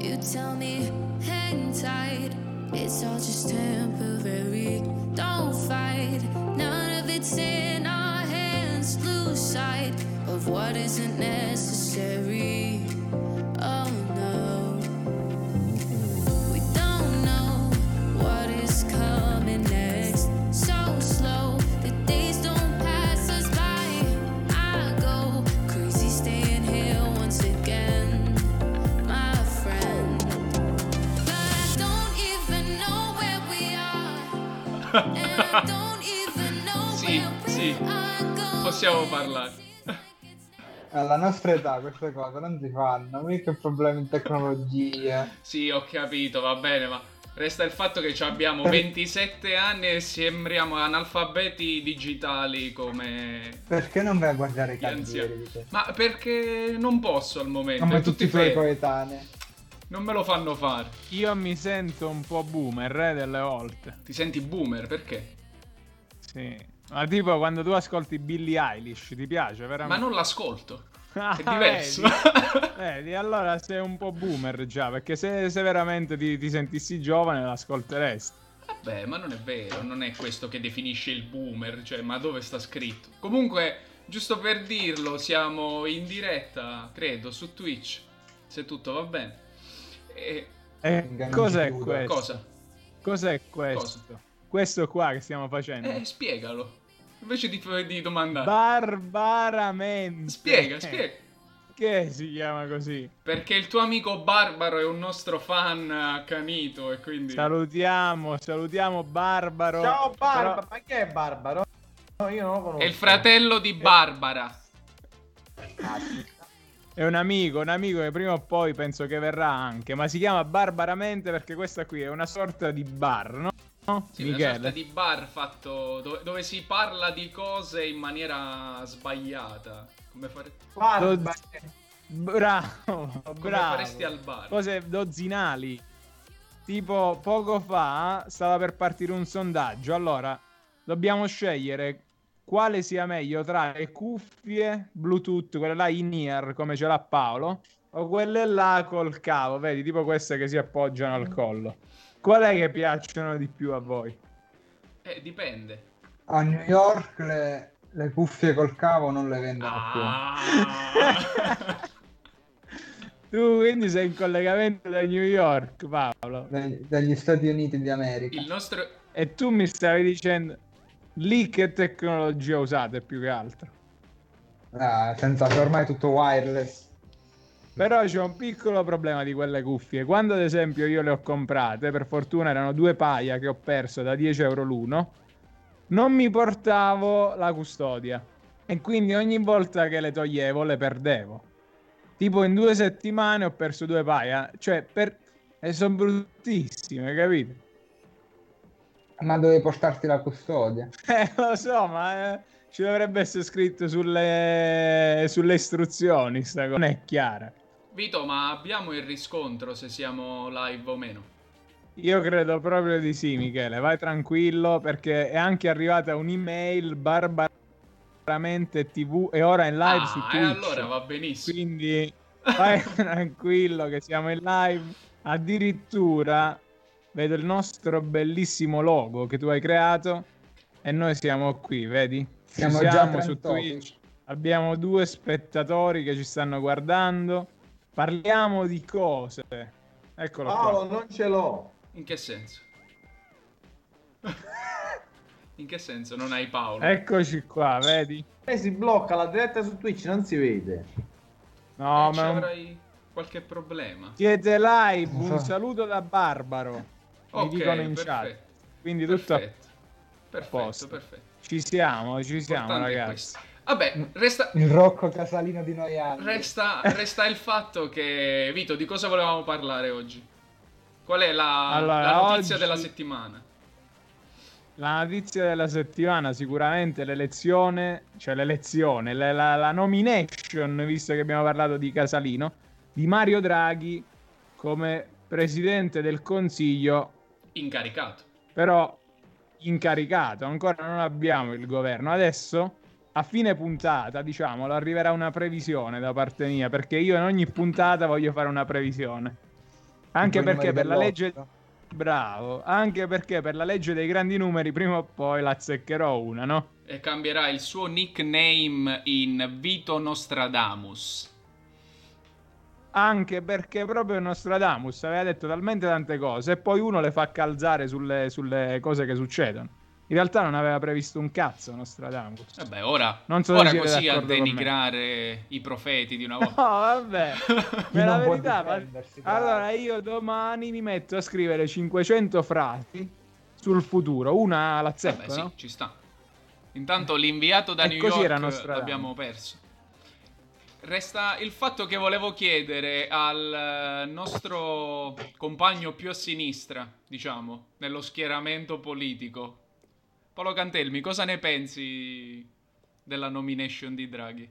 You tell me, hang tight, it's all just temporary. Don't fight, none of it's in our hands. Lose sight of what isn't necessary. Oh no, we don't know what is coming next. So slow, the days don't pass us by. I go crazy staying here once again, my friend. But I don't even know where we are. And I don't even know where we are. Possiamo parlare. Alla nostra età queste cose non si fanno, mica problemi di tecnologia. Sì, ho capito, va bene, ma resta il fatto che abbiamo 27 anni e sembriamo analfabeti digitali come... Perché non vai a guardare i canzoni? Ma perché non posso al momento. Come tutti i tuoi coetanei. Non me lo fanno fare. Io mi sento un po' boomer, delle volte. Ti senti boomer? Perché? Sì. Ma tipo quando tu ascolti Billie Eilish ti piace veramente? Ma non l'ascolto, è diverso. Vedi, allora sei un po' boomer già, perché se veramente ti sentissi giovane l'ascolteresti. Vabbè, ma non è vero, non è questo che definisce il boomer, cioè ma dove sta scritto? Comunque, giusto per dirlo, siamo in diretta, credo, su Twitch, se tutto va bene. Cos'è questo? Cos'è questo? Questo qua che stiamo facendo. Spiegalo. Invece di domandare. Barbaramente. Spiega. Che si chiama così? Perché il tuo amico Barbaro è un nostro fan accanito e quindi... Salutiamo Barbaro. Ciao Barbaro. Però... Ma che è Barbaro? No, io non lo conosco. È il fratello di Barbara. È un amico che prima o poi penso che verrà anche. Ma si chiama Barbaramente perché questa qui è una sorta di bar, no? Sì, Michele. Una sorta di bar fatto dove si parla di cose in maniera sbagliata. Come fare? Bravo. Come faresti al bar? Cose dozzinali. Tipo poco fa stava per partire un sondaggio. Allora dobbiamo scegliere quale sia meglio tra le cuffie Bluetooth, quelle là in-ear come ce l'ha Paolo, o quelle là col cavo, vedi, tipo queste che si appoggiano al collo. Qual è che piacciono di più a voi? Dipende. A New York le cuffie col cavo non le vendono più. Tu quindi sei in collegamento da New York, Paolo. Dagli Stati Uniti d'America. Il nostro... E tu mi stavi dicendo lì che tecnologia usate più che altro? Senza che ormai è tutto wireless. Però c'è un piccolo problema di quelle cuffie. Quando ad esempio io le ho comprate, per fortuna erano due paia che ho perso da 10 euro l'uno, non mi portavo la custodia e quindi ogni volta che le toglievo le perdevo. Tipo in 2 settimane ho perso 2 paia, cioè e sono bruttissime, capito? Ma dovevi portarti la custodia? Lo so, ma... Ci dovrebbe essere scritto sulle istruzioni, sta cosa non è chiara. Vito, ma abbiamo il riscontro se siamo live o meno? Io credo proprio di sì, Michele, vai tranquillo perché è anche arrivata un'email barbaramente tv e ora è in live su Twitch. Allora va benissimo. Quindi vai tranquillo che siamo in live, addirittura vedo il nostro bellissimo logo che tu hai creato e noi siamo qui, vedi? Siamo già su Twitch, abbiamo 2 spettatori che ci stanno guardando, parliamo di cose, eccolo Paolo, qua. Non ce l'ho. In che senso? In che senso non hai Paolo? Eccoci qua, vedi? Si blocca la diretta su Twitch, non si vede. No, ma... avrai qualche problema. Siete live, un saluto da Barbaro, okay, mi dicono in chat. Quindi tutto perfetto. Ci siamo importante ragazzi. Vabbè, resta il Rocco Casalino di noi anni. Resta il fatto che Vito, di cosa volevamo parlare oggi? Qual è la notizia della settimana? La notizia della settimana sicuramente la nomination, visto che abbiamo parlato di Casalino, di Mario Draghi come presidente del Consiglio incaricato. Però incaricato, ancora non abbiamo il governo. Adesso a fine puntata, diciamolo, arriverà una previsione da parte mia, perché io in ogni puntata voglio fare una previsione. Anche perché per la legge... Bravo, anche perché per la legge dei grandi numeri prima o poi la azzeccherò una, no? E cambierà il suo nickname in Vito Nostradamus. Anche perché proprio Nostradamus aveva detto talmente tante cose e poi uno le fa calzare sulle cose che succedono. In realtà non aveva previsto un cazzo Nostradamus. Vabbè, ora, non so ora così a denigrare i profeti di una volta. No, vabbè. Per la verità, allora io domani mi metto a scrivere 500 frasi sul futuro. Una alla zeppa, vabbè, no? Sì, ci sta. Intanto l'inviato da New York l'abbiamo perso. Resta il fatto che volevo chiedere al nostro compagno più a sinistra, diciamo, nello schieramento politico. Paolo Cantelmi, cosa ne pensi della nomination di Draghi?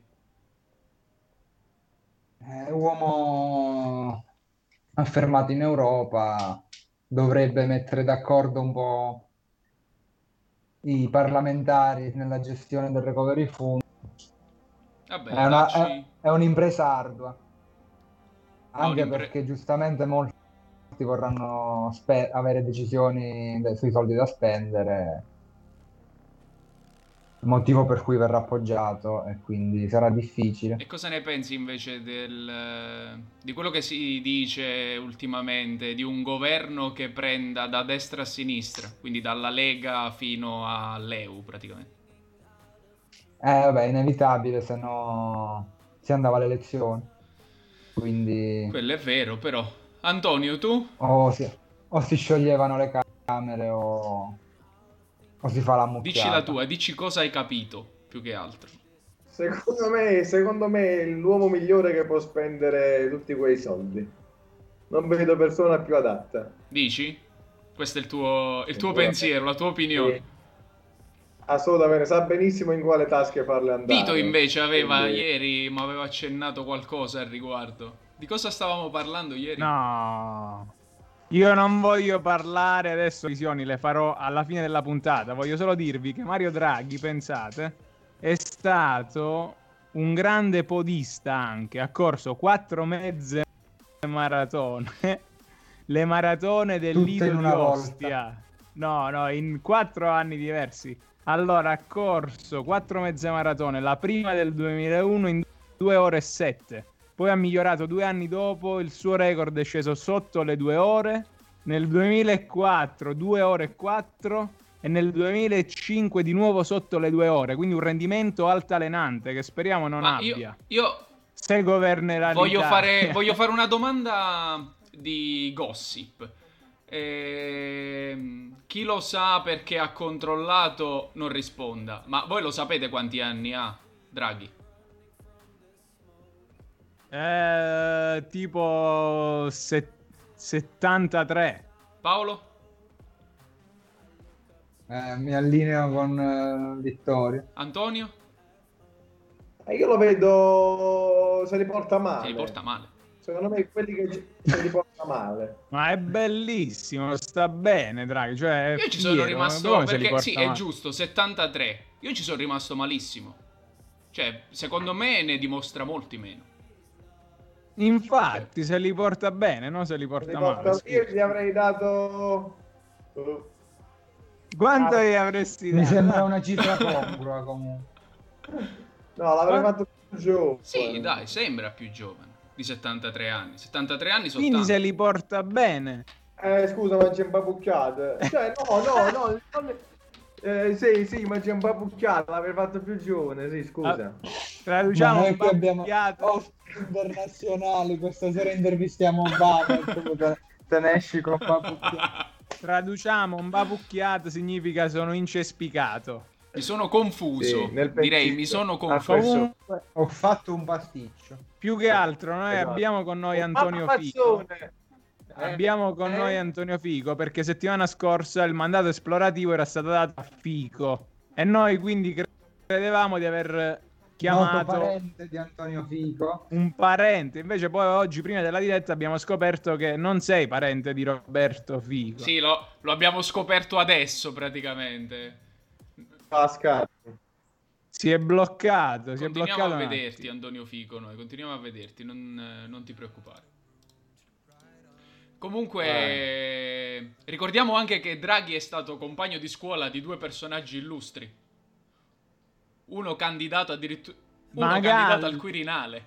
È un uomo affermato in Europa, dovrebbe mettere d'accordo un po' i parlamentari nella gestione del recovery fund. Vabbè, è un'impresa ardua, anche perché giustamente molti vorranno avere decisioni sui soldi da spendere. Motivo per cui verrà appoggiato e quindi sarà difficile. E cosa ne pensi invece di quello che si dice ultimamente di un governo che prenda da destra a sinistra, quindi dalla Lega fino all'EU praticamente? Vabbè, inevitabile, se no si andava alle elezioni, quindi... Quello è vero, però. Antonio, tu? O si scioglievano le Camere o si fa la mucchiata. Dici la tua, dici cosa hai capito, più che altro. Secondo me è l'uomo migliore che può spendere tutti quei soldi. Non vedo persona più adatta. Dici? Questo è il tuo pensiero, la tua opinione. Sì. Assolutamente, sa benissimo in quale tasche farle andare. Vito invece ieri mi aveva accennato qualcosa al riguardo. Di cosa stavamo parlando ieri? No... Io non voglio parlare adesso, visioni le farò alla fine della puntata. Voglio solo dirvi che Mario Draghi, pensate, è stato un grande podista anche. Ha corso 4 mezze maratone, le maratone del Lido di Ostia. No, in 4 anni diversi. Allora, ha corso 4 mezze maratone, la prima del 2001 in 2 ore e 7. Poi ha migliorato 2 anni dopo, il suo record è sceso sotto le 2 ore, nel 2004 2 ore e 4 e nel 2005 di nuovo sotto le 2 ore, quindi un rendimento altalenante che speriamo non abbia. Io se governerà voglio fare una domanda di gossip. Chi lo sa perché ha controllato non risponda, ma voi lo sapete quanti anni ha Draghi? Tipo 73. Paolo? Mi allineo con Vittorio. Antonio? Io lo vedo se li porta male. Secondo me quelli che se li porta male. Ma è bellissimo, sta bene Draghi, cioè, io ci sono rimasto perché sì, male. È giusto, 73. Io ci sono rimasto malissimo. Cioè, secondo me ne dimostra molti meno. Infatti, se li porta bene, no? Se li porta male. Io gli avrei dato... Quanto gli avresti dato? Mi sembra una cifra congrua, comunque. No, l'avrei fatto più giovane. Sì, dai, sembra più giovane. Di 73 anni. 73 anni soltanto. Quindi se li porta bene. Scusa, ma c'è imbabucchiato. Cioè, no. Sì, ma c'è imbabucchiato. L'avrei fatto più giovane, sì, scusa. Traduciamo imbabucchiato... internazionali, questa sera intervistiamo Barbara, te ne esci con Babucchiato. Traduciamo, un babucchiato significa sono incespicato. Mi sono confuso, sì, direi mi sono confuso. Ho fatto un pasticcio. Più che altro noi abbiamo con noi Antonio Fico. Abbiamo con noi Antonio Fico perché settimana scorsa il mandato esplorativo era stato dato a Fico e noi quindi credevamo di aver chiamato un parente di Antonio Fico, un parente, invece poi oggi prima della diretta abbiamo scoperto che non sei parente di Roberto Fico. Sì, lo abbiamo scoperto adesso praticamente. Si è bloccato. Continuiamo a vederti Antonio Fico, noi continuiamo a vederti, non ti preoccupare. Comunque ricordiamo anche che Draghi è stato compagno di scuola di due personaggi illustri. Uno candidato addirittura candidato al Quirinale.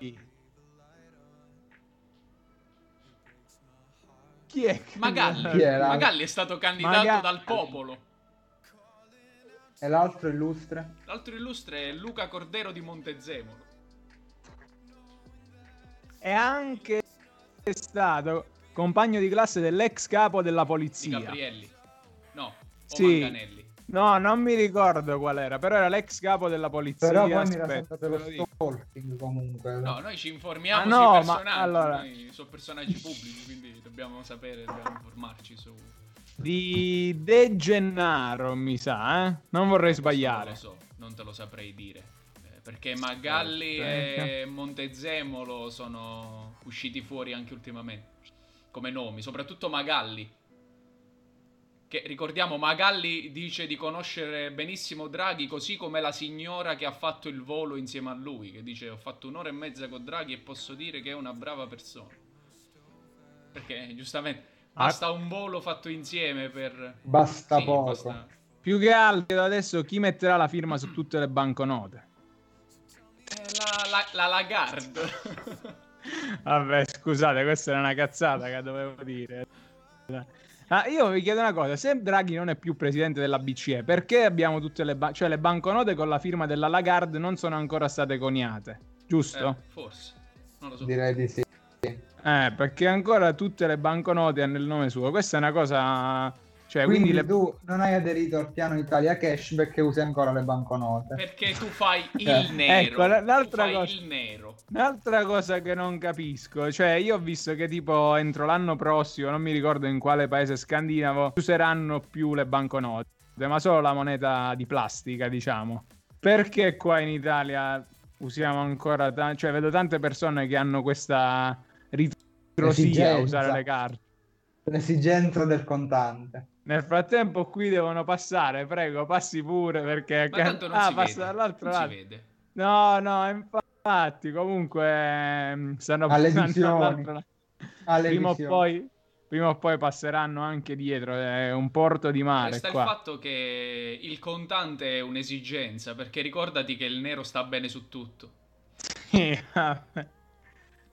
Chi è? Magalli. Chi era? Magalli è stato candidato dal popolo. E l'altro illustre? L'altro illustre è Luca Cordero di Montezemolo. È anche stato compagno di classe dell'ex capo della polizia. Di Gabrielli. No, Manganelli. No, non mi ricordo qual era, però era l'ex capo della polizia. Però poi mi raccontate lo stalking comunque. No, noi ci informiamo sui personaggi, allora... noi sono personaggi pubblici, quindi dobbiamo sapere, dobbiamo informarci su... Di De Gennaro, mi sa, eh? Non vorrei sbagliare. Non lo so, non te lo saprei dire, perché Magalli e Montezemolo sono usciti fuori anche ultimamente, come nomi, soprattutto Magalli. Che, ricordiamo, Magalli dice di conoscere benissimo Draghi, così come la signora che ha fatto il volo insieme a lui, che dice ho fatto 1.5 ore con Draghi e posso dire che è una brava persona, perché giustamente basta un volo fatto insieme per poco basta... Più che altro adesso chi metterà la firma su tutte le banconote? La Lagarde. Vabbè, scusate, questa era una cazzata che dovevo dire. Ah, io vi chiedo una cosa, se Draghi non è più presidente della BCE, perché abbiamo tutte le cioè le banconote con la firma della Lagarde non sono ancora state coniate, giusto? Forse, non lo so. Direi di sì. Perché ancora tutte le banconote hanno il nome suo, questa è una cosa... Cioè, quindi tu non hai aderito al piano Italia Cash perché usi ancora le banconote. Perché tu fai il nero. Ecco, l'altra cosa, il nero. Un'altra cosa che non capisco, cioè io ho visto che tipo entro l'anno prossimo, non mi ricordo in quale paese scandinavo, useranno più le banconote, ma solo la moneta di plastica, diciamo. Perché qua in Italia usiamo ancora... cioè vedo tante persone che hanno questa ritrosia a usare le carte. L'esigenza del contante. Nel frattempo qui devono passare, prego, passi pure perché... Ma tanto non si passa vede, dall'altro non lato. Si vede. No, infatti, comunque stanno passando prima o poi passeranno anche dietro, è un porto di mare. Resta qua il fatto che il contante è un'esigenza, perché ricordati che il nero sta bene su tutto.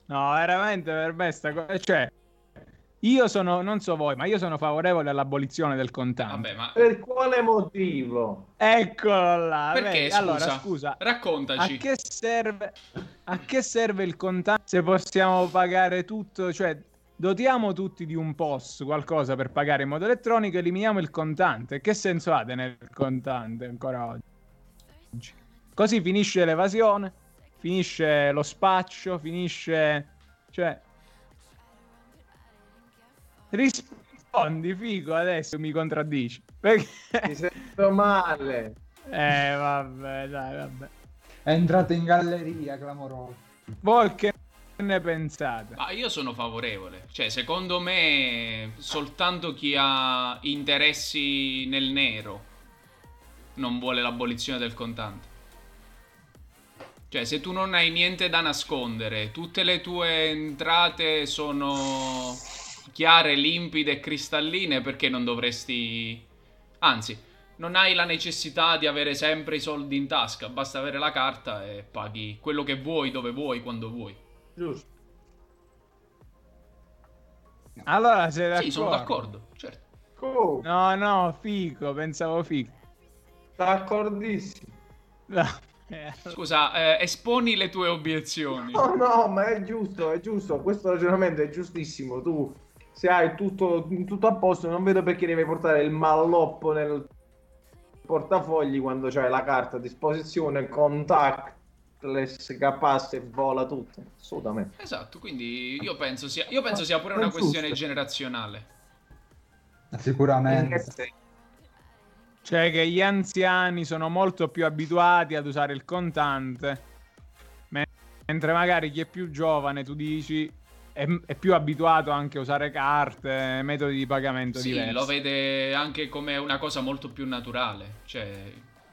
No, veramente per me sta cosa... Cioè... Io sono, non so voi, ma io sono favorevole all'abolizione del contante. Vabbè, ma... Per quale motivo? Eccolo là. Perché, scusa, raccontaci. A che serve il contante se possiamo pagare tutto? Cioè, dotiamo tutti di un POS, qualcosa per pagare in modo elettronico, eliminiamo il contante. Che senso ha tenere il contante ancora oggi? Così finisce l'evasione, finisce lo spaccio, finisce... Cioè... Rispondi, Fico, adesso mi contraddici. Perché... Mi sento male. Vabbè, dai, vabbè. È entrato in galleria, clamoroso. Voi che ne pensate? Ma io sono favorevole. Cioè, secondo me, soltanto chi ha interessi nel nero non vuole l'abolizione del contante. Cioè, se tu non hai niente da nascondere, tutte le tue entrate sono... chiare, limpide e cristalline, perché non dovresti... Anzi, non hai la necessità di avere sempre i soldi in tasca, basta avere la carta e paghi quello che vuoi, dove vuoi, quando vuoi. Giusto. Allora, sei d'accordo? Sì, sono d'accordo, certo. Oh. No, Fico, pensavo Fico. D'accordissimo. No. Scusa, esponi le tue obiezioni. No, ma è giusto, questo ragionamento è giustissimo, tu... Se hai tutto a posto, non vedo perché devi portare il malloppo nel portafogli quando c'hai la carta a disposizione, contactless, capace e vola tutto. Assolutamente. Esatto, quindi io penso sia pure una questione generazionale. Sicuramente. Cioè che gli anziani sono molto più abituati ad usare il contante, mentre magari chi è più giovane, tu dici... È più abituato anche a usare carte, metodi di pagamento diversi. Sì, lo vede anche come una cosa molto più naturale. Cioè,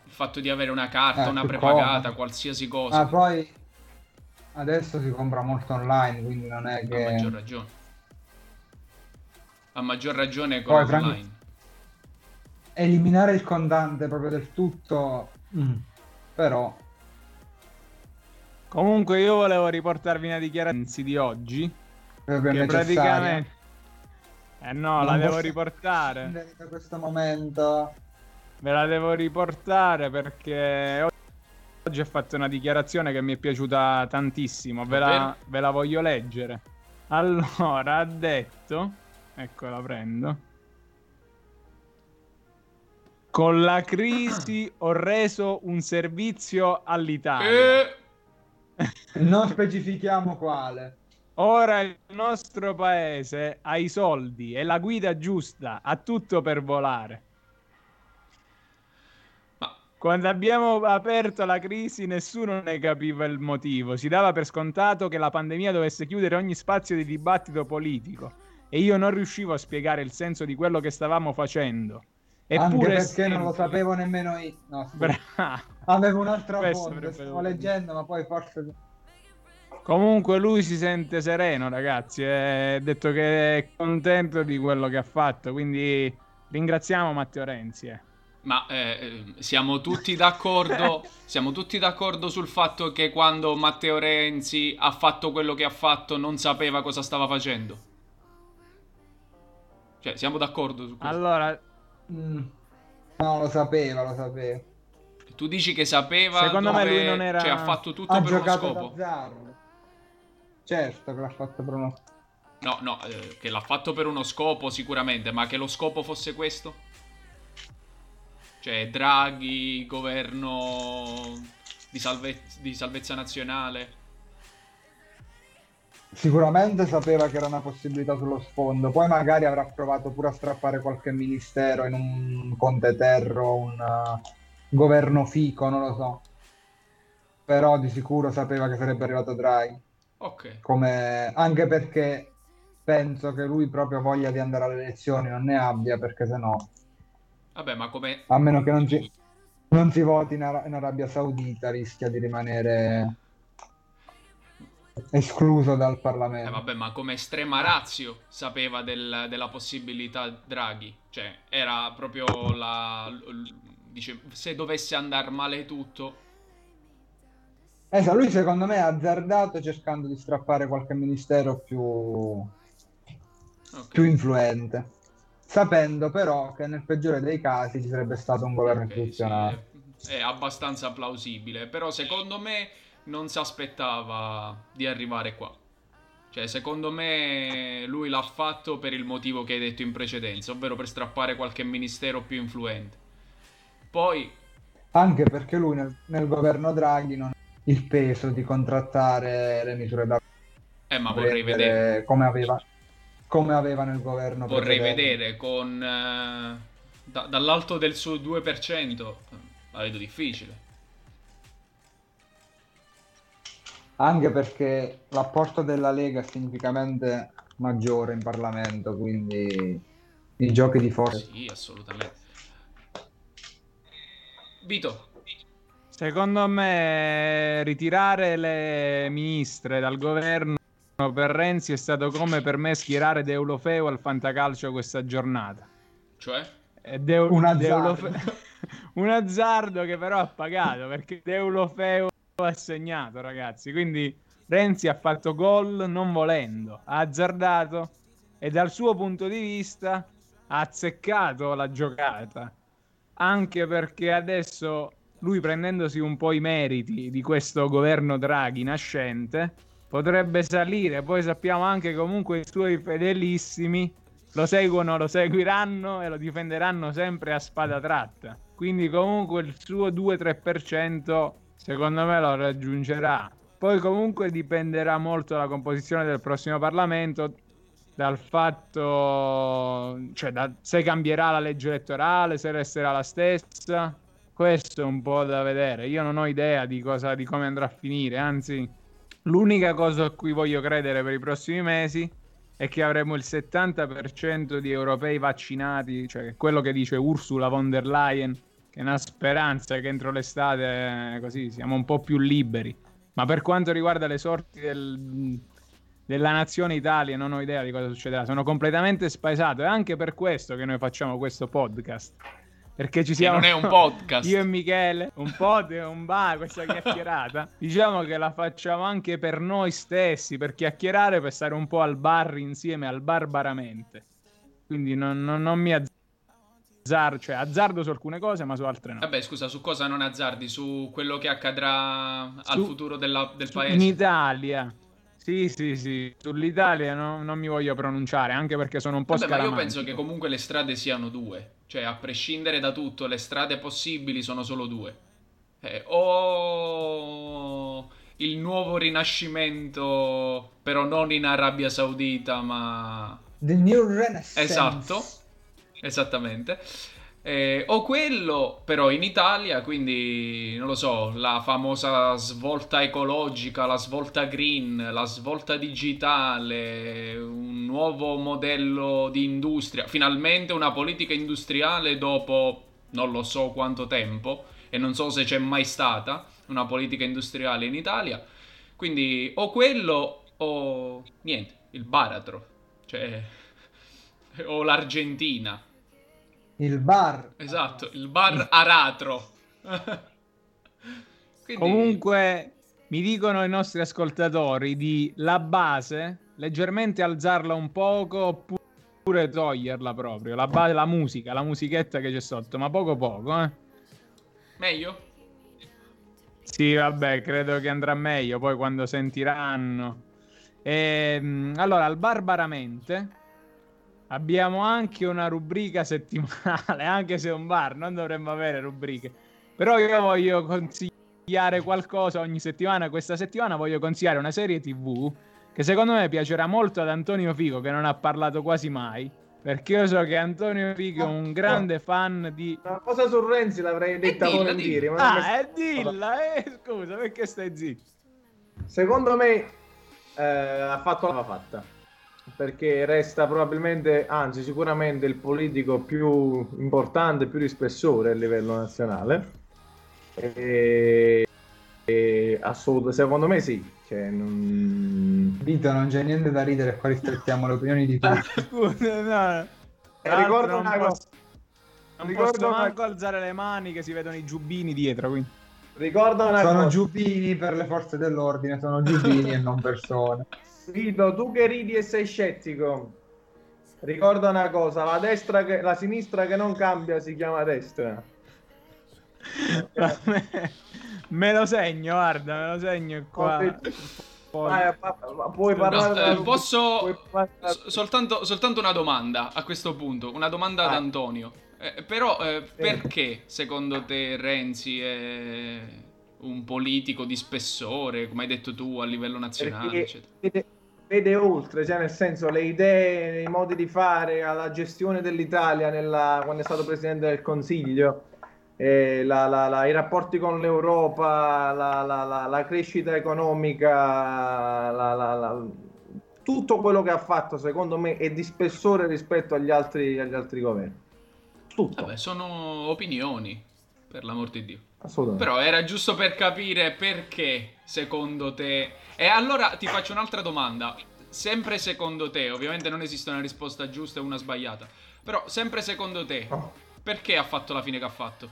il fatto di avere una carta, una prepagata, qualsiasi cosa. Ma poi adesso si compra molto online, quindi non è che... A maggior ragione. a maggior ragione con online. Eliminare il condante proprio del tutto, però... Comunque io volevo riportarvi una dichiarazione di oggi, che praticamente... la devo riportare. Da questo momento... Ve la devo riportare perché oggi ho fatto una dichiarazione che mi è piaciuta tantissimo, ve la voglio leggere. Allora, ha detto, ecco la prendo: con la crisi ho reso un servizio all'Italia. Non specifichiamo quale. Ora il nostro paese ha i soldi e la guida giusta, ha tutto per volare. Quando abbiamo aperto la crisi nessuno ne capiva il motivo, si dava per scontato che la pandemia dovesse chiudere ogni spazio di dibattito politico e io non riuscivo a spiegare il senso di quello che stavamo facendo. Eppure anche perché non lo sapevo nemmeno io. No, avevo un'altra fonte, stavo leggendo ma poi forse... Comunque lui si sente sereno, ragazzi, ha detto che è contento di quello che ha fatto, quindi ringraziamo Matteo Renzi, Ma siamo tutti d'accordo, sul fatto che quando Matteo Renzi ha fatto quello che ha fatto non sapeva cosa stava facendo. Cioè, siamo d'accordo su questo. Allora, no, lo sapeva. Tu dici che sapeva, secondo me lui non era... Cioè, ha fatto tutto per uno scopo. D'azzardo. Certo che l'ha fatto per uno scopo. No, che l'ha fatto per uno scopo sicuramente, ma che lo scopo fosse questo? Cioè Draghi, governo di salvezza nazionale. Sicuramente sapeva che era una possibilità sullo sfondo. Poi magari avrà provato pure a strappare qualche ministero in un Conte Terro, un governo Fico, non lo so. Però di sicuro sapeva che sarebbe arrivato Draghi. Ok. Come... Anche perché penso che lui proprio voglia di andare alle elezioni non ne abbia, perché sennò... Vabbè, ma come... A meno che non si voti in Arabia Saudita, rischia di rimanere escluso dal Parlamento. Vabbè, ma come estrema ratio sapeva della possibilità Draghi. Cioè, era proprio dice, se dovesse andare male tutto... Esatto, lui secondo me ha azzardato cercando di strappare qualche ministero più influente. Sapendo però che nel peggiore dei casi ci sarebbe stato un governo istituzionale. Sì, è abbastanza plausibile, però secondo me non si aspettava di arrivare qua. Cioè, secondo me lui l'ha fatto per il motivo che hai detto in precedenza, ovvero per strappare qualche ministero più influente. Poi... Anche perché lui nel governo Draghi non ha il peso di contrattare le misure da... ma vorrei vedere... Come aveva nel governo. Vorrei vedere con dall'alto del suo 2%, la vedo difficile. Anche perché l'apporto della Lega è significativamente maggiore in Parlamento, quindi i giochi di forza. Sì, assolutamente. Vito. Secondo me ritirare le ministre dal governo per Renzi è stato come per me schierare Deulofeu al Fantacalcio questa giornata. Cioè? Un azzardo che però ha pagato, perché Deulofeu ha segnato, ragazzi. Quindi Renzi ha fatto gol non volendo, ha azzardato e dal suo punto di vista ha azzeccato la giocata. Anche perché adesso lui, prendendosi un po' i meriti di questo governo Draghi nascente, potrebbe salire. Poi sappiamo anche comunque i suoi fedelissimi lo seguono, lo seguiranno e lo difenderanno sempre a spada tratta. Quindi comunque il suo 2-3% secondo me lo raggiungerà. Poi comunque dipenderà molto la composizione del prossimo Parlamento dal fatto, cioè se cambierà la legge elettorale, se resterà la stessa. Questo è un po' da vedere. Io non ho idea di come andrà a finire, anzi... L'unica cosa a cui voglio credere per i prossimi mesi è che avremo il 70% di europei vaccinati, cioè quello che dice Ursula von der Leyen, che è una speranza che entro l'estate così siamo un po' più liberi. Ma per quanto riguarda le sorti della nazione Italia, non ho idea di cosa succederà, sono completamente spaesato. È anche per questo che noi facciamo questo podcast, perché ci siamo, non è un podcast, io e Michele, un pod e un bar, questa chiacchierata diciamo che la facciamo anche per noi stessi, per chiacchierare, per stare un po' al bar insieme, al Barbaramente. Quindi non mi cioè, azzardo su alcune cose, ma su altre no. Vabbè, scusa, su cosa non azzardi? Su quello che accadrà al futuro del paese? In Italia. Sì, sull'Italia non mi voglio pronunciare, anche perché sono un po' scaramantico. Ma io penso che comunque le strade siano due. Cioè, a prescindere da tutto, le strade possibili sono solo due. O il nuovo rinascimento, però non in Arabia Saudita, ma... The New Renaissance. Esatto. Esattamente, o quello però in Italia, quindi non lo so, la famosa svolta ecologica, la svolta green, la svolta digitale, un nuovo modello di industria, finalmente una politica industriale dopo non lo so quanto tempo, e non so se c'è mai stata una politica industriale in Italia, quindi o quello o niente, il baratro, cioè, o l'Argentina. Il bar. Esatto, il bar aratro. Quindi... Comunque mi dicono i nostri ascoltatori di la base leggermente alzarla un poco oppure toglierla proprio, la base, la musica, la musichetta che c'è sotto, ma poco poco, eh. Meglio? Sì, vabbè, credo che andrà meglio poi quando sentiranno. Allora, al Barbaramente abbiamo anche una rubrica settimanale, anche se è un bar, non dovremmo avere rubriche. Però io voglio consigliare qualcosa ogni settimana. Questa settimana voglio consigliare una serie TV che secondo me piacerà molto ad Antonio Fico, che non ha parlato quasi mai, perché io so che Antonio Fico è un grande fan di... Una cosa su Renzi l'avrei detta volentieri. Ma scusa, perché stai zitto? Secondo me ha fatto la fatta, perché resta probabilmente, anzi sicuramente, il politico più importante, più di spessore a livello nazionale, e assolutamente, secondo me sì, cioè, non... Vito, non c'è niente da ridere, qua rispettiamo le opinioni di tutti. No. Ricordo una cosa, non posso manco alzare le mani che si vedono i giubbini dietro, quindi ricordo una sono cosa. Giubbini per le forze dell'ordine, sono giubbini e non persone. Vito, tu che ridi e sei scettico, ricorda una cosa: la sinistra che non cambia si chiama destra. Me lo segno, guarda, me lo segno qua. Puoi parlare. Posso soltanto una domanda a questo punto, una domanda ad Antonio. Perché secondo te Renzi è un politico di spessore, come hai detto tu, a livello nazionale, eccetera? Vede oltre, cioè nel senso, le idee, i modi di fare, alla gestione dell'Italia quando è stato presidente del Consiglio, i rapporti con l'Europa, la crescita economica, tutto quello che ha fatto, secondo me, è di spessore rispetto agli altri governi. Tutto. Vabbè, sono opinioni, per l'amor di Dio. Assolutamente. Però era giusto per capire perché, secondo te... E allora ti faccio un'altra domanda, sempre secondo te, ovviamente non esiste una risposta giusta e una sbagliata, però sempre secondo te, perché ha fatto la fine che ha fatto?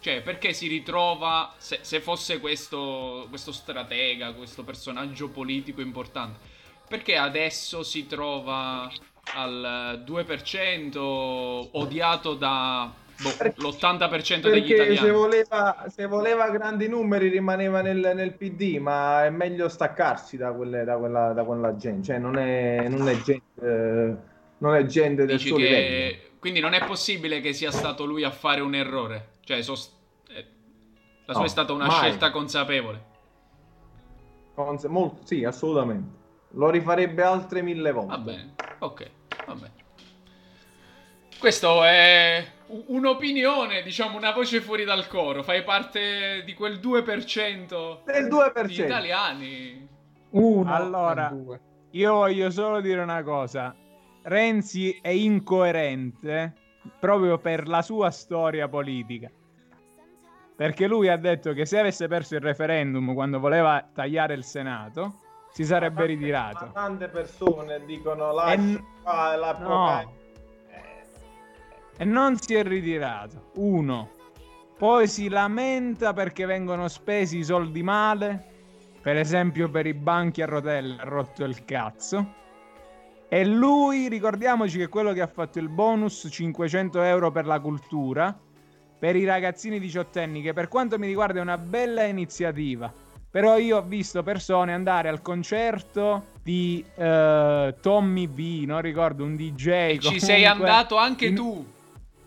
Cioè, perché si ritrova, se fosse questo stratega, questo personaggio politico importante, perché adesso si trova al 2%, odiato da... l'80% degli italiani. Perché se voleva grandi numeri rimaneva nel PD, ma è meglio staccarsi da quella gente, cioè non è gente del suo livello. Quindi non è possibile che sia stato lui a fare un errore, cioè la sua è stata una scelta consapevole. Molto, sì, assolutamente. Lo rifarebbe altre 1000 volte. Va bene, ok, va bene. Questo è... un'opinione, diciamo, una voce fuori dal coro. Fai parte di quel 2%, di italiani. Allora, io voglio solo dire una cosa: Renzi è incoerente proprio per la sua storia politica, perché lui ha detto che se avesse perso il referendum quando voleva tagliare il Senato, si sarebbe ritirato. Ma tante persone dicono e non si è ritirato. Uno, poi si lamenta perché vengono spesi i soldi male, per esempio per i banchi a rotelle, ha rotto il cazzo. E lui, ricordiamoci che è quello che ha fatto il bonus 500 euro per la cultura, per i ragazzini diciottenni, che per quanto mi riguarda è una bella iniziativa, però io ho visto persone andare al concerto di Tommy B, non ricordo, un DJ comunque, ci sei andato anche tu?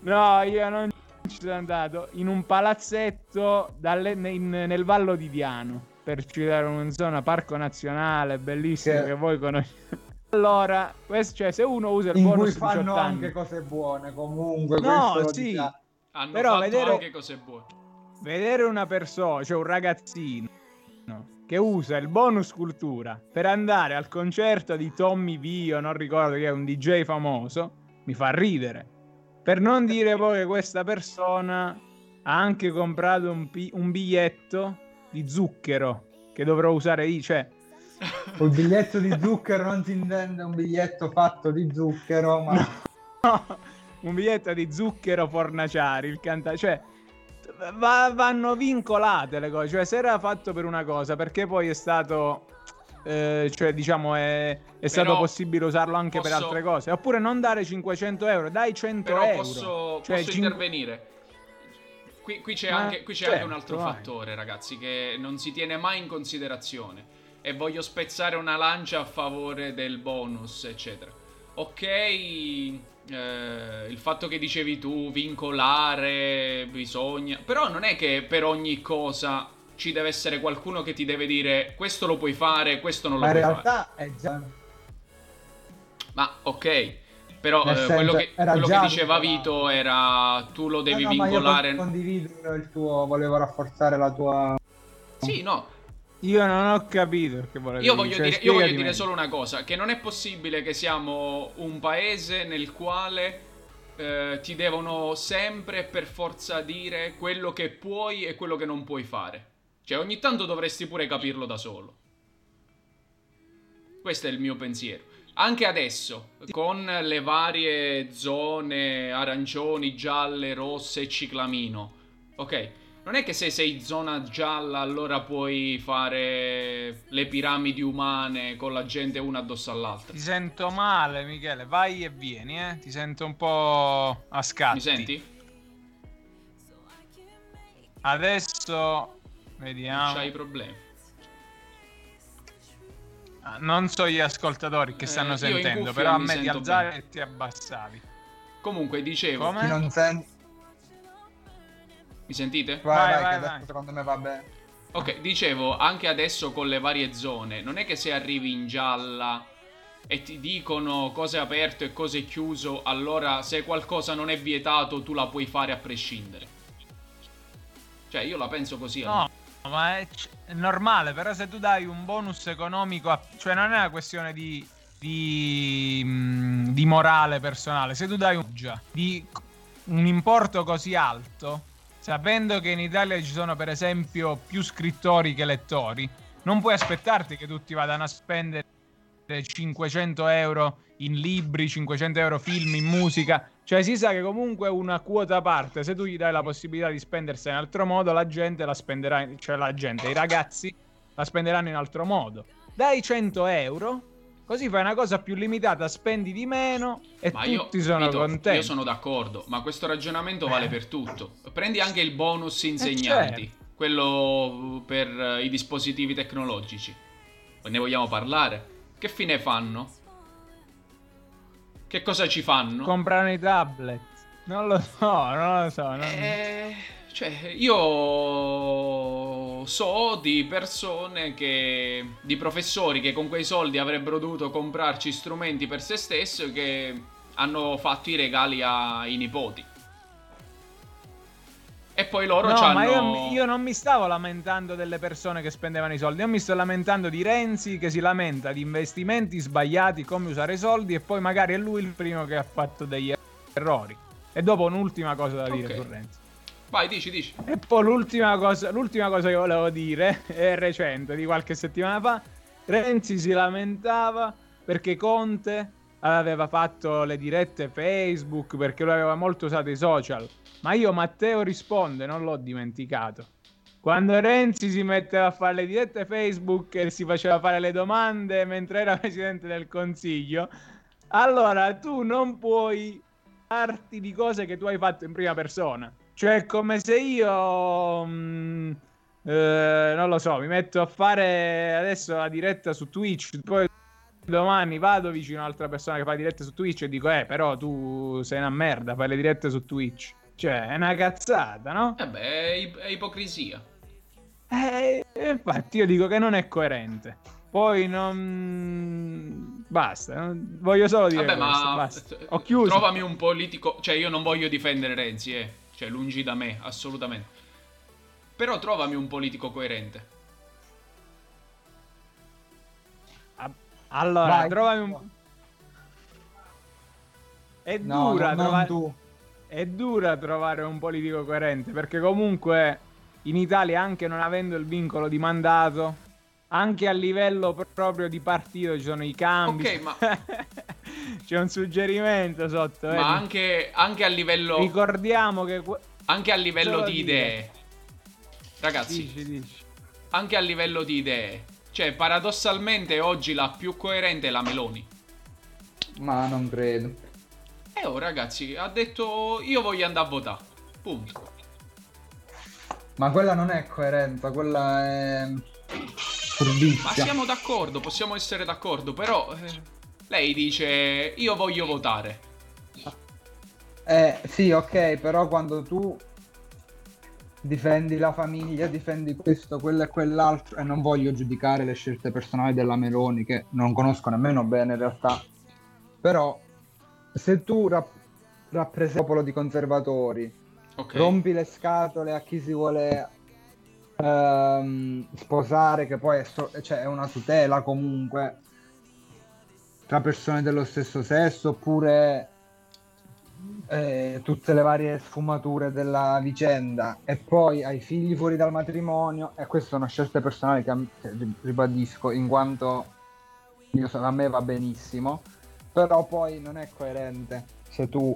No, io non ci sono andato, in un palazzetto nel Vallo di Diano, per citare una zona parco nazionale bellissima che voi conoscete. Allora, questo, cioè, se uno usa il bonus 18 anni in cui fanno anche cose buone, comunque no, sì, hanno però fatto anche cose buone. Vedere una persona, cioè un ragazzino che usa il bonus cultura per andare al concerto di Tommy Vio, non ricordo chi è, un DJ famoso, mi fa ridere. Per non dire poi che questa persona ha anche comprato un biglietto di zucchero che dovrò usare io, cioè il biglietto di zucchero non si intende un biglietto fatto di zucchero, ma no, un biglietto di zucchero Fornaciari, il cantante, cioè vanno vincolate le cose, cioè se era fatto per una cosa, perché poi è stato cioè diciamo è stato possibile usarlo anche per altre cose, oppure non dare 500 euro, dai 100 euro. Posso intervenire? Qui c'è anche un altro fattore, ragazzi, che non si tiene mai in considerazione. E voglio spezzare una lancia a favore del bonus, eccetera. Ok, il fatto che dicevi tu, vincolare, bisogna... Però non è che per ogni cosa ci deve essere qualcuno che ti deve dire questo lo puoi fare, questo non lo puoi fare. Ma in realtà è già... Ma ok, però quello che diceva Vito era tu lo devi vincolare... Ma io condivido il tuo... volevo rafforzare la tua... Sì, no... Io non ho capito che volevi dire. Io voglio dire solo una cosa, che non è possibile che siamo un paese nel quale ti devono sempre per forza dire quello che puoi e quello che non puoi fare. Cioè ogni tanto dovresti pure capirlo da solo. Questo è il mio pensiero. Anche adesso, con le varie zone arancioni, gialle, rosse e ciclamino, ok? Non è che se sei zona gialla allora puoi fare le piramidi umane con la gente una addosso all'altra. Ti sento male, Michele, vai e vieni, ti sento un po' a scatti. Mi senti? Adesso vediamo. C'hai problemi. Non so gli ascoltatori che stanno sentendo, però a me ti alzavi bene e ti abbassavi. Comunque dicevo, come? Non sento. Mi sentite? Vai, secondo me va bene. Ok, dicevo, anche adesso con le varie zone, non è che se arrivi in gialla e ti dicono cosa è aperto e cosa è chiuso, allora se qualcosa non è vietato tu la puoi fare a prescindere. Cioè, io la penso così. No, ma è normale, però se tu dai un bonus economico, cioè non è una questione di morale personale, se tu dai un importo così alto... Sapendo che in Italia ci sono per esempio più scrittori che lettori, non puoi aspettarti che tutti vadano a spendere 500 euro in libri, 500 euro film, in musica. Cioè si sa che comunque una quota a parte, se tu gli dai la possibilità di spendersi in altro modo, la gente la spenderà, cioè la gente, i ragazzi la spenderanno in altro modo. Dai 100 euro, così fai una cosa più limitata, spendi di meno e ma tutti sono contenti. Io sono d'accordo, ma questo ragionamento vale per tutto. Prendi anche il bonus insegnanti, quello per i dispositivi tecnologici. Ne vogliamo parlare? Che fine fanno? Che cosa ci fanno? Comprano i tablet. Non lo so. Cioè, io so di persone di professori che con quei soldi avrebbero dovuto comprarci strumenti per se stesso, che hanno fatto i regali ai nipoti. E poi loro c'hanno... Ma io non mi stavo lamentando delle persone che spendevano i soldi, io mi sto lamentando di Renzi che si lamenta di investimenti sbagliati, come usare i soldi, e poi magari è lui il primo che ha fatto degli errori. E dopo un'ultima cosa da dire su Renzi. Vai, dici. E poi l'ultima cosa che volevo dire è recente, di qualche settimana fa. Renzi si lamentava perché Conte aveva fatto le dirette Facebook, perché lui aveva molto usato i social. Ma io, Matteo risponde, non l'ho dimenticato. Quando Renzi si metteva a fare le dirette Facebook e si faceva fare le domande mentre era presidente del Consiglio, allora tu non puoi darti di cose che tu hai fatto in prima persona. Cioè è come se io non lo so, mi metto a fare adesso la diretta su Twitch, poi domani vado vicino a un'altra persona che fa dirette su Twitch e dico però tu sei una merda, fai le dirette su Twitch. Cioè è una cazzata, no? È ipocrisia. Infatti io dico che non è coerente. Poi non... basta, non... voglio solo dire questo, basta. Ho chiuso. Trovami un politico, cioè io non voglio difendere Renzi, cioè lungi da me, assolutamente. Però trovami un politico coerente. Allora, vai, trovami un... È dura trovare un politico coerente, perché comunque in Italia, anche non avendo il vincolo di mandato, anche a livello proprio di partito ci sono i cambi. Ok, ma c'è un suggerimento sotto. Ma anche a livello... Ricordiamo che... Anche a livello di idee. Ragazzi, dici. Anche a livello di idee. Cioè, paradossalmente oggi la più coerente è la Meloni. Ma non credo. Oh ragazzi, ha detto io voglio andare a votare, punto. Ma quella non è coerenza, quella è furbizia. Ma siamo d'accordo, possiamo essere d'accordo, però lei dice io voglio votare. Sì, ok, però quando tu difendi la famiglia, difendi questo, quello e quell'altro, e non voglio giudicare le scelte personali della Meloni, che non conosco nemmeno bene in realtà, però... Se tu rappresenti il popolo di conservatori, okay, rompi le scatole a chi si vuole sposare, che poi è una tutela comunque tra persone dello stesso sesso, oppure tutte le varie sfumature della vicenda, e poi hai figli fuori dal matrimonio, e questa è una scelta personale che ribadisco, in quanto a me va benissimo. Però poi non è coerente se tu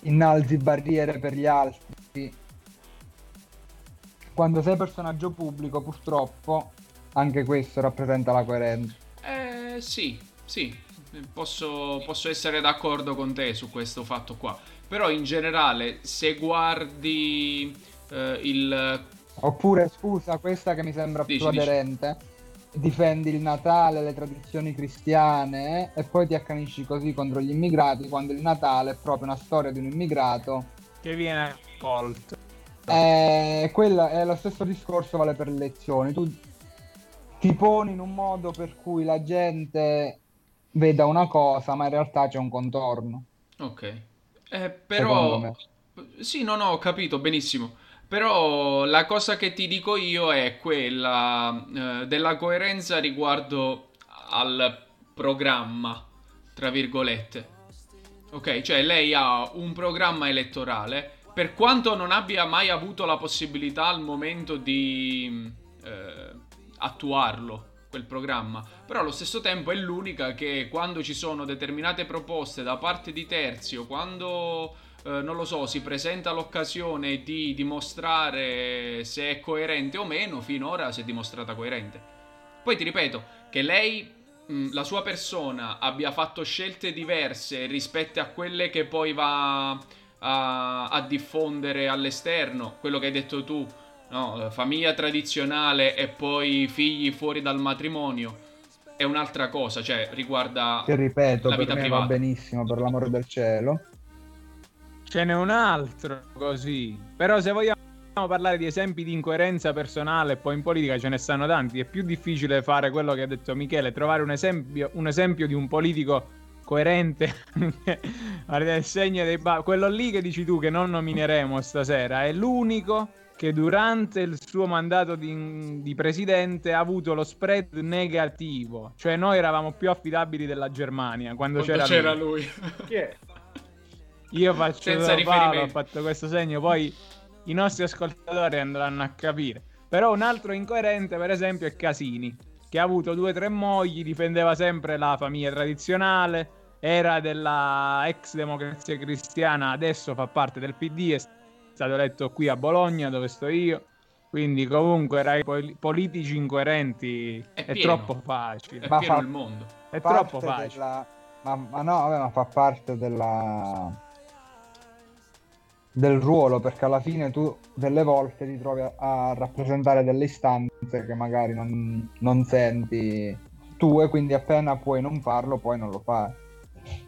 innalzi barriere per gli altri. Quando sei personaggio pubblico, purtroppo, anche questo rappresenta la coerenza. Sì, posso essere d'accordo con te su questo fatto qua. Però in generale, se guardi il... Oppure, scusa, questa che mi sembra più aderente... Difendi il Natale, le tradizioni cristiane, e poi ti accanisci così contro gli immigrati, quando il Natale è proprio una storia di un immigrato che viene accolto. Quella è lo stesso discorso, vale per le elezioni. Tu ti poni in un modo per cui la gente veda una cosa, ma in realtà c'è un contorno. Ok, però sì, no, ho capito benissimo. Però la cosa che ti dico io è quella della coerenza riguardo al programma, tra virgolette. Ok, cioè lei ha un programma elettorale, per quanto non abbia mai avuto la possibilità al momento di attuarlo, quel programma. Però allo stesso tempo è l'unica che, quando ci sono determinate proposte da parte di terzi, o quando... non lo so, si presenta l'occasione di dimostrare se è coerente o meno, finora si è dimostrata coerente. Poi ti ripeto, che lei, la sua persona, abbia fatto scelte diverse rispetto a quelle che poi va a diffondere all'esterno, quello che hai detto tu, no? Famiglia tradizionale e poi figli fuori dal matrimonio, è un'altra cosa, cioè riguarda che, ripeto, la vita per me privata. Va benissimo, per l'amore del cielo. Ce n'è un altro così. Però se vogliamo parlare di esempi di incoerenza personale, poi in politica ce ne stanno tanti. È più difficile fare quello che ha detto Michele, trovare un esempio di un politico coerente. Guarda il segno dei quello lì che dici tu, che non nomineremo stasera, è l'unico che durante il suo mandato di presidente ha avuto lo spread negativo. Cioè noi eravamo più affidabili della Germania quando c'era lui. Che io faccio Paolo, ho fatto questo segno, poi i nostri ascoltatori andranno a capire. Però un altro incoerente, per esempio, è Casini, che ha avuto 2-3 mogli, difendeva sempre la famiglia tradizionale, era della ex Democrazia Cristiana, adesso fa parte del PD, è stato eletto qui a Bologna, dove sto io. Quindi comunque era politici incoerenti è troppo facile. Ma fa il mondo. È troppo facile. Della... ma no, vabbè, ma fa parte della... del ruolo, perché alla fine tu delle volte ti trovi a rappresentare delle istanze che magari non senti tue, quindi appena puoi non farlo, poi non lo fai.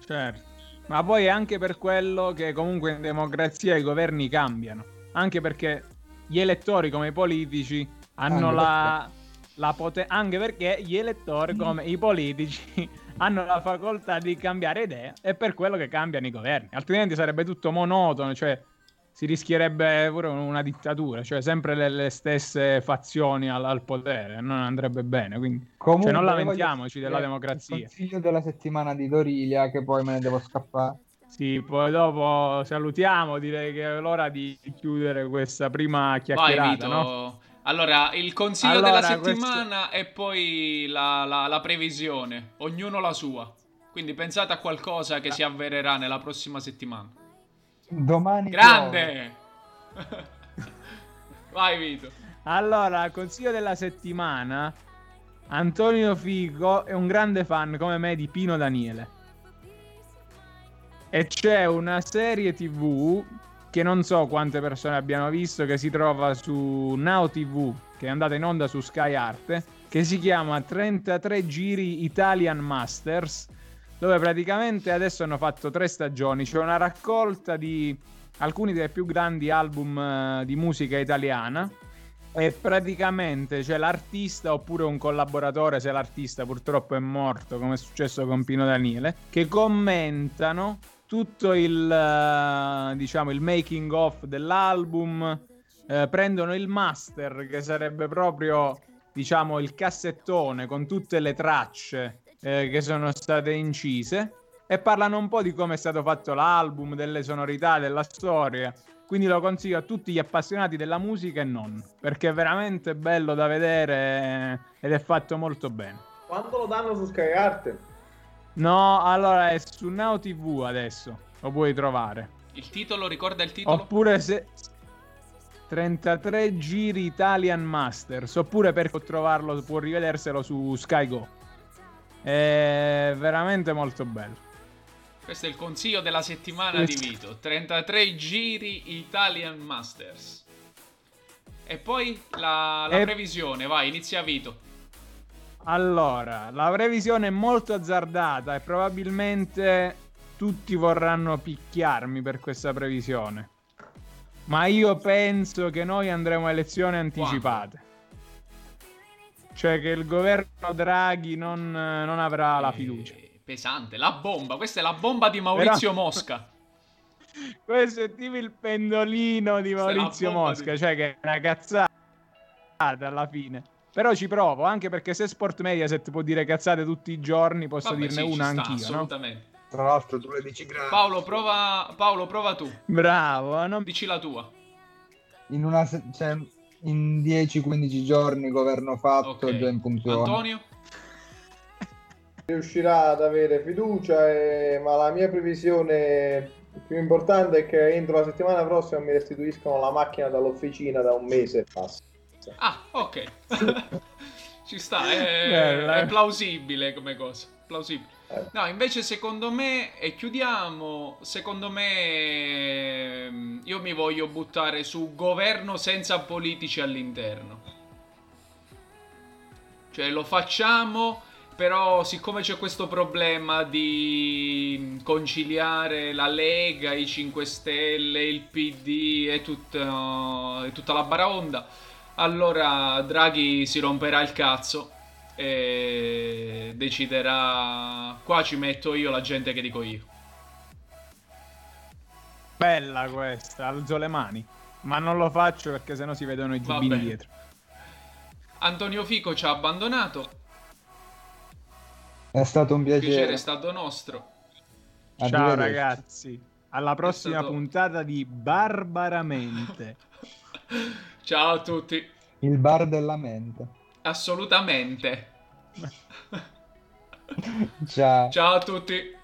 Certo. Ma poi è anche per quello che comunque in democrazia i governi cambiano, anche perché gli elettori come i politici hanno anche perché gli elettori come i politici hanno la facoltà di cambiare idea, e per quello che cambiano i governi, altrimenti sarebbe tutto monotono, cioè si rischierebbe pure una dittatura, cioè sempre le stesse fazioni al potere, non andrebbe bene, quindi comunque, cioè, non lamentiamoci della democrazia. Il consiglio della settimana di Doriglia, che poi me ne devo scappare. Sì, poi dopo salutiamo, direi che è l'ora di chiudere questa prima chiacchierata. Vai, Vito. No? Allora, il consiglio della settimana e poi la previsione, ognuno la sua, quindi pensate a qualcosa che si avvererà nella prossima settimana. Domani grande! Vai, Vito. Allora, consiglio della settimana: Antonio Fico è un grande fan come me di Pino Daniele, e c'è una serie TV che non so quante persone abbiano visto, che si trova su Now TV, che è andata in onda su Sky Arte, che si chiama 33 giri Italian Masters, dove praticamente adesso hanno fatto 3 stagioni. C'è una raccolta di alcuni dei più grandi album di musica italiana, e praticamente c'è l'artista oppure un collaboratore, se l'artista purtroppo è morto, come è successo con Pino Daniele, che commentano tutto il, diciamo, il making of dell'album, prendono il master, che sarebbe proprio, diciamo, il cassettone con tutte le tracce che sono state incise, e parlano un po' di come è stato fatto l'album, delle sonorità, della storia. Quindi lo consiglio a tutti gli appassionati della musica e non, perché è veramente bello da vedere ed è fatto molto bene. Quando lo danno su Sky Arte? No, allora è su Now TV adesso, lo puoi trovare. Il titolo, ricorda il titolo? Oppure se 33 giri Italian Masters, oppure per trovarlo può rivederselo su Sky Go. È veramente molto bello. Questo è il consiglio della settimana di Vito, 33 giri Italian Masters. E poi la previsione, vai, inizia Vito. Allora, la previsione è molto azzardata e probabilmente tutti vorranno picchiarmi per questa previsione, ma io penso che noi andremo a elezioni anticipate. Cioè che il governo Draghi non avrà la fiducia. Pesante, la bomba, questa è la bomba di Maurizio Mosca. Questo è tipo il pendolino di Maurizio Mosca, cioè che è una cazzata alla fine. Però ci provo, anche perché se Sport Mediaset può dire cazzate tutti i giorni, posso dirne una anch'io, assolutamente. No? Tra l'altro tu le dici grazie. Paolo, prova tu. Bravo, no? Dici la tua. In 10-15 giorni governo fatto, okay. Già in funzione. Antonio? Riuscirà ad avere fiducia, ma la mia previsione più importante è che entro la settimana prossima mi restituiscono la macchina dall'officina da un mese e passa. Ah, ok. Ci sta, è plausibile come cosa. Plausibile. No, invece secondo me, e chiudiamo, secondo me io mi voglio buttare su governo senza politici all'interno. Cioè lo facciamo, però siccome c'è questo problema di conciliare la Lega, i 5 Stelle, il PD e tutta la baraonda, allora Draghi si romperà il cazzo e deciderà: qua ci metto io la gente che dico io. Bella questa, alzo le mani, ma non lo faccio perché sennò si vedono i giubbini dietro. Antonio Fico ci ha abbandonato, è stato un piacere, è stato nostro. Ciao ragazzi, alla prossima puntata di Barbaramente. Ciao a tutti. Il bar della mente. Assolutamente. Ciao. Ciao a tutti.